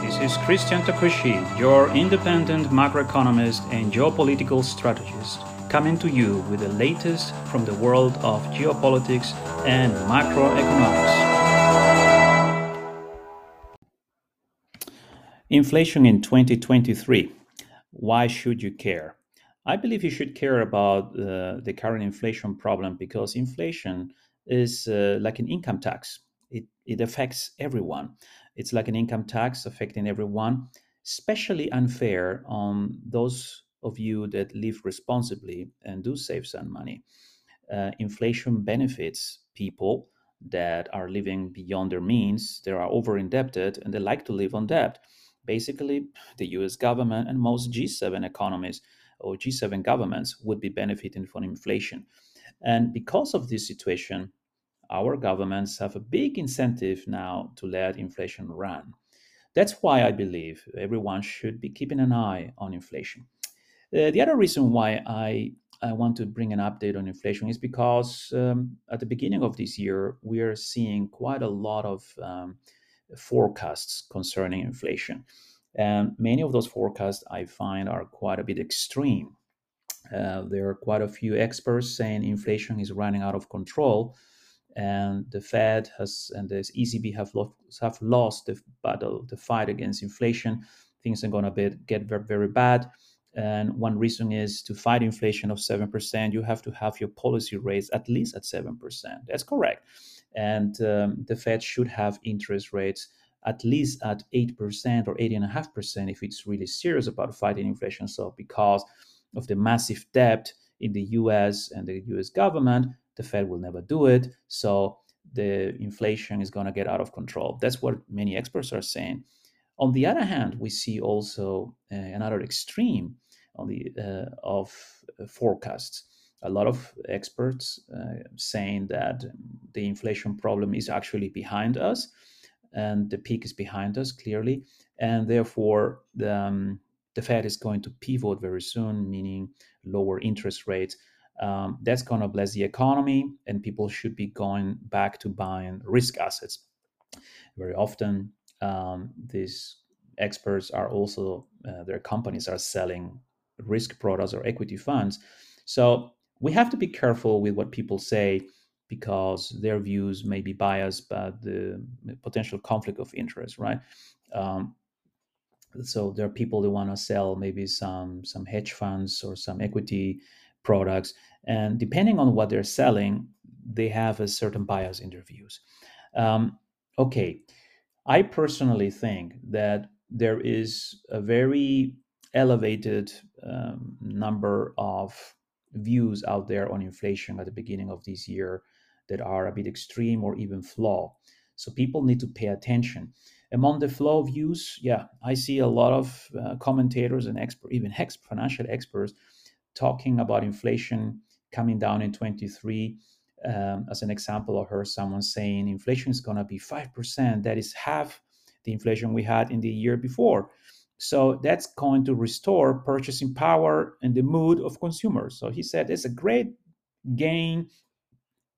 This is Christian Takushi, your independent macroeconomist and geopolitical strategist, coming to you with the latest from the world of geopolitics and macroeconomics. Inflation in 2023. Why should you care? I believe you should care about the current inflation problem because inflation is like an income tax. It affects everyone. It's like an income tax affecting everyone, especially unfair on those of you that live responsibly and do save some money. Inflation benefits people that are living beyond their means, they are over-indebted, and they like to live on debt. Basically, the US government and most G7 economies or G7 governments would be benefiting from inflation. And because of this situation, our governments have a big incentive now to let inflation run. That's why I believe everyone should be keeping an eye on inflation. The other reason why I want to bring an update on inflation is because at the beginning of this year, we are seeing quite a lot of forecasts concerning inflation. And many of those forecasts I find are quite a bit extreme. There are quite a few experts saying inflation is running out of control, and the Fed and the ECB have lost the battle, the fight against inflation. Things are going to get very, very bad. And one reason is to fight inflation of 7%, you have to have your policy rates at least at 7%. That's correct. And the Fed should have interest rates at least at 8% or 8.5% if it's really serious about fighting inflation. So because of the massive debt in the US and the US government, the Fed will never do it, so the inflation is going to get out of control. That's what many experts are saying. On the other hand, we see also another extreme on the of forecasts. A lot of experts saying that the inflation problem is actually behind us, and the peak is behind us clearly, and therefore the Fed is going to pivot very soon, meaning lower interest rates. That's going to bless the economy, and people should be going back to buying risk assets. Very often, these experts are also, their companies are selling risk products or equity funds. So we have to be careful with what people say because their views may be biased by the potential conflict of interest, right? So there are people that want to sell maybe some hedge funds or some equity products, and depending on what they're selling, they have a certain bias in their views. I personally think that there is a very elevated number of views out there on inflation at the beginning of this year that are a bit extreme or even flawed. So people need to pay attention. Among the flow views, I see a lot of commentators and financial experts talking about inflation coming down in 23. As an example, I heard someone saying inflation is going to be 5%. That is half the inflation we had in the year before. So that's going to restore purchasing power and the mood of consumers. So he said it's a great gain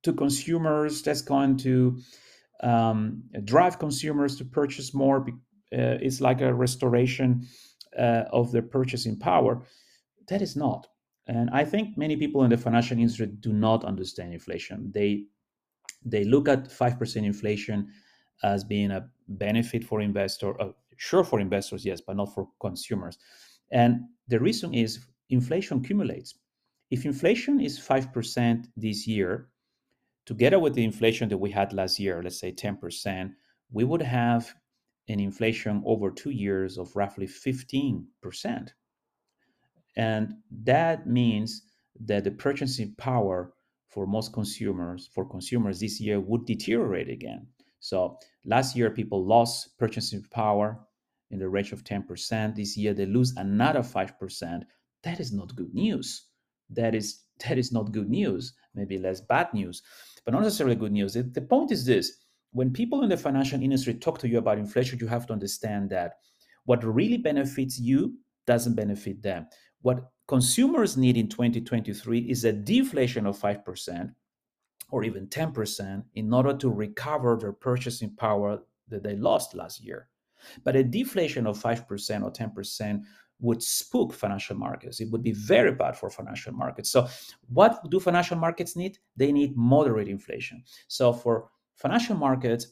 to consumers. That's going to drive consumers to purchase more. It's like a restoration of their purchasing power. That is not. And I think many people in the financial industry do not understand inflation. They look at 5% inflation as being a benefit for investors, sure for investors, yes, but not for consumers. And the reason is inflation accumulates. If inflation is 5% this year, together with the inflation that we had last year, let's say 10%, we would have an inflation over 2 years of roughly 15%. And that means that the purchasing power for most consumers, this year would deteriorate again. So last year, people lost purchasing power in the range of 10%. This year, they lose another 5%. That is not good news. That is not good news, maybe less bad news, but not necessarily good news. The point is this, when people in the financial industry talk to you about inflation, you have to understand that what really benefits you doesn't benefit them. What consumers need in 2023 is a deflation of 5% or even 10% in order to recover their purchasing power that they lost last year. But a deflation of 5% or 10% would spook financial markets. It would be very bad for financial markets. So what do financial markets need? They need moderate inflation. So for financial markets,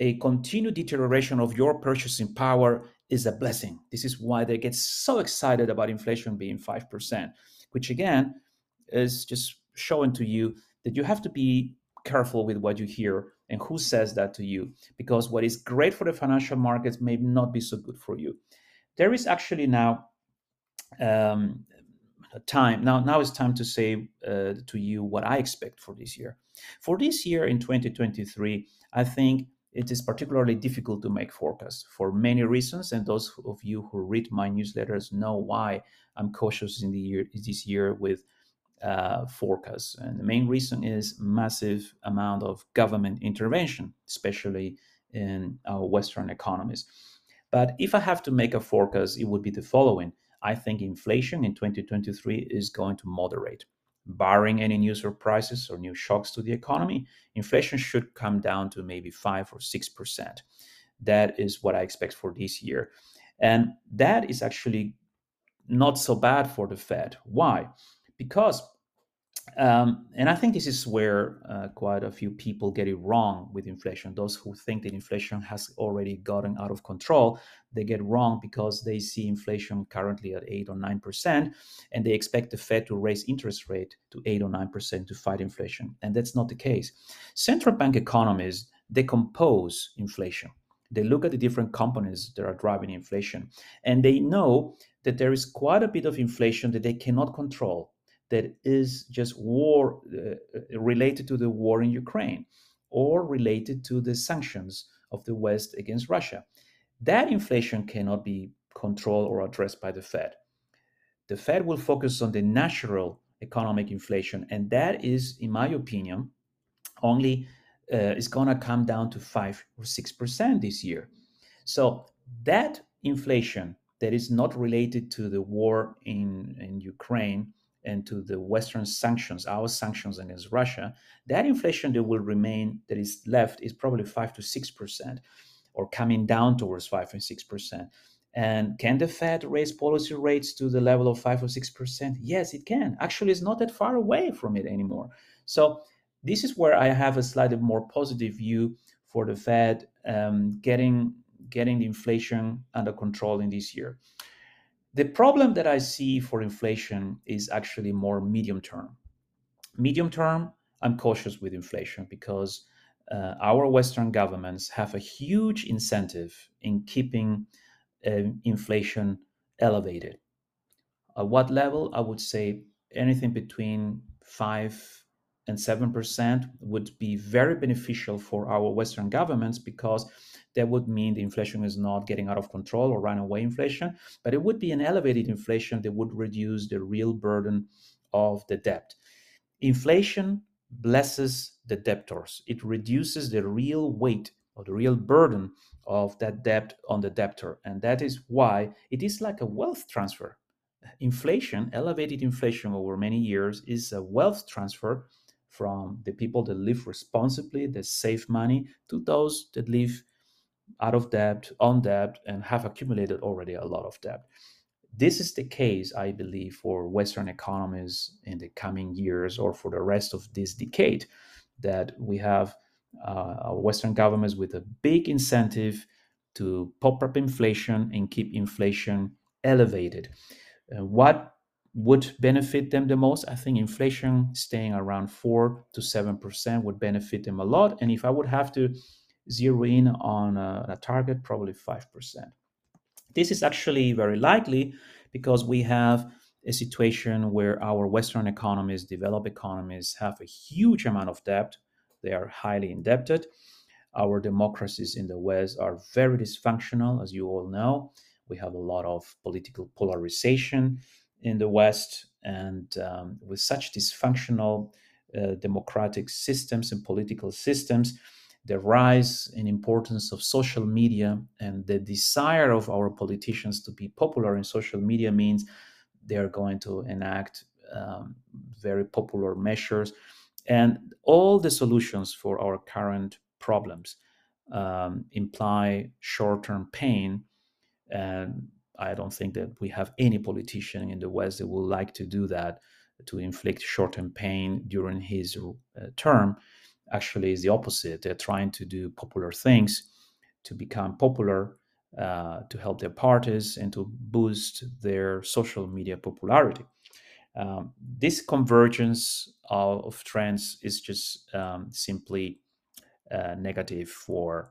a continued deterioration of your purchasing power is a blessing. This is why they get so excited about inflation being 5%, which again is just showing to you that you have to be careful with what you hear and who says that to you, because what is great for the financial markets may not be so good for you. There is actually now Now it's time to say to you what I expect for this year. For this year in 2023, I think it is particularly difficult to make forecasts for many reasons, and those of you who read my newsletters know why I'm cautious in this year with forecasts. And the main reason is massive amount of government intervention, especially in our Western economies. But if I have to make a forecast, it would be the following. I think inflation in 2023 is going to moderate. Barring any new surprises or new shocks to the economy, inflation should come down to maybe 5 or 6%. That is what I expect for this year. And that is actually not so bad for the Fed. Why? Because, and I think this is where quite a few people get it wrong with inflation. Those who think that inflation has already gotten out of control, they get wrong because they see inflation currently at 8 or 9%, and they expect the Fed to raise interest rate to 8 or 9% to fight inflation. And that's not the case. Central bank economists, they decompose inflation. They look at the different components that are driving inflation, and they know that there is quite a bit of inflation that they cannot control. That is just war related to the war in Ukraine or related to the sanctions of the West against Russia. That inflation cannot be controlled or addressed by the Fed. The Fed will focus on the natural economic inflation, and that is, in my opinion, only is going to come down to 5 or 6% this year. So that inflation that is not related to the war in Ukraine and to the Western sanctions, our sanctions against Russia, that inflation that will remain, that is left, is probably 5 to 6%, or coming down towards 5 and 6%. And can the Fed raise policy rates to the level of 5 or 6%? Yes, it can. Actually, it's not that far away from it anymore. So this is where I have a slightly more positive view for the Fed getting the inflation under control in this year. The problem that I see for inflation is actually more medium term. Medium term, I'm cautious with inflation because our Western governments have a huge incentive in keeping inflation elevated. At what level? I would say anything between 5% and 7% would be very beneficial for our Western governments, because that would mean the inflation is not getting out of control or runaway inflation, but it would be an elevated inflation that would reduce the real burden of the debt. Inflation blesses the debtors. It reduces the real weight or the real burden of that debt on the debtor. And that is why it is like a wealth transfer. Inflation, elevated inflation over many years, is a wealth transfer from the people that live responsibly, that save money, to those that live out of debt, on debt, and have accumulated already a lot of debt. This is the case, I believe, for Western economies in the coming years, or for the rest of this decade, that we have our Western governments with a big incentive to pop up inflation and keep inflation elevated. What would benefit them the most? I think inflation staying around 4 to 7% would benefit them a lot. And if I would have to zero in on a target, probably 5%. This is actually very likely because we have a situation where our Western economies, developed economies, have a huge amount of debt. They are highly indebted. Our democracies in the West are very dysfunctional, as you all know. We have a lot of political polarization in the West, and with such dysfunctional democratic systems and political systems, the rise in importance of social media and the desire of our politicians to be popular in social media means they are going to enact very popular measures, and all the solutions for our current problems imply short-term pain. And I don't think that we have any politician in the West that would like to do that, to inflict short-term pain during his term. Actually, is the opposite. They're trying to do popular things to become popular, to help their parties and to boost their social media popularity. This convergence of trends is just simply negative for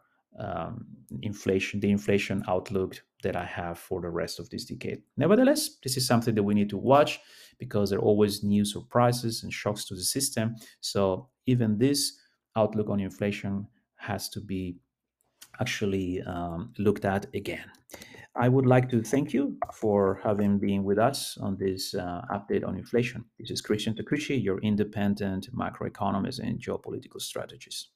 inflation, the inflation outlook that I have for the rest of this decade. Nevertheless, this is something that we need to watch because there are always new surprises and shocks to the system. So even this outlook on inflation has to be actually looked at again. I would like to thank you for having been with us on this update on inflation. This is Christian Takushi, your independent macroeconomist and geopolitical strategist.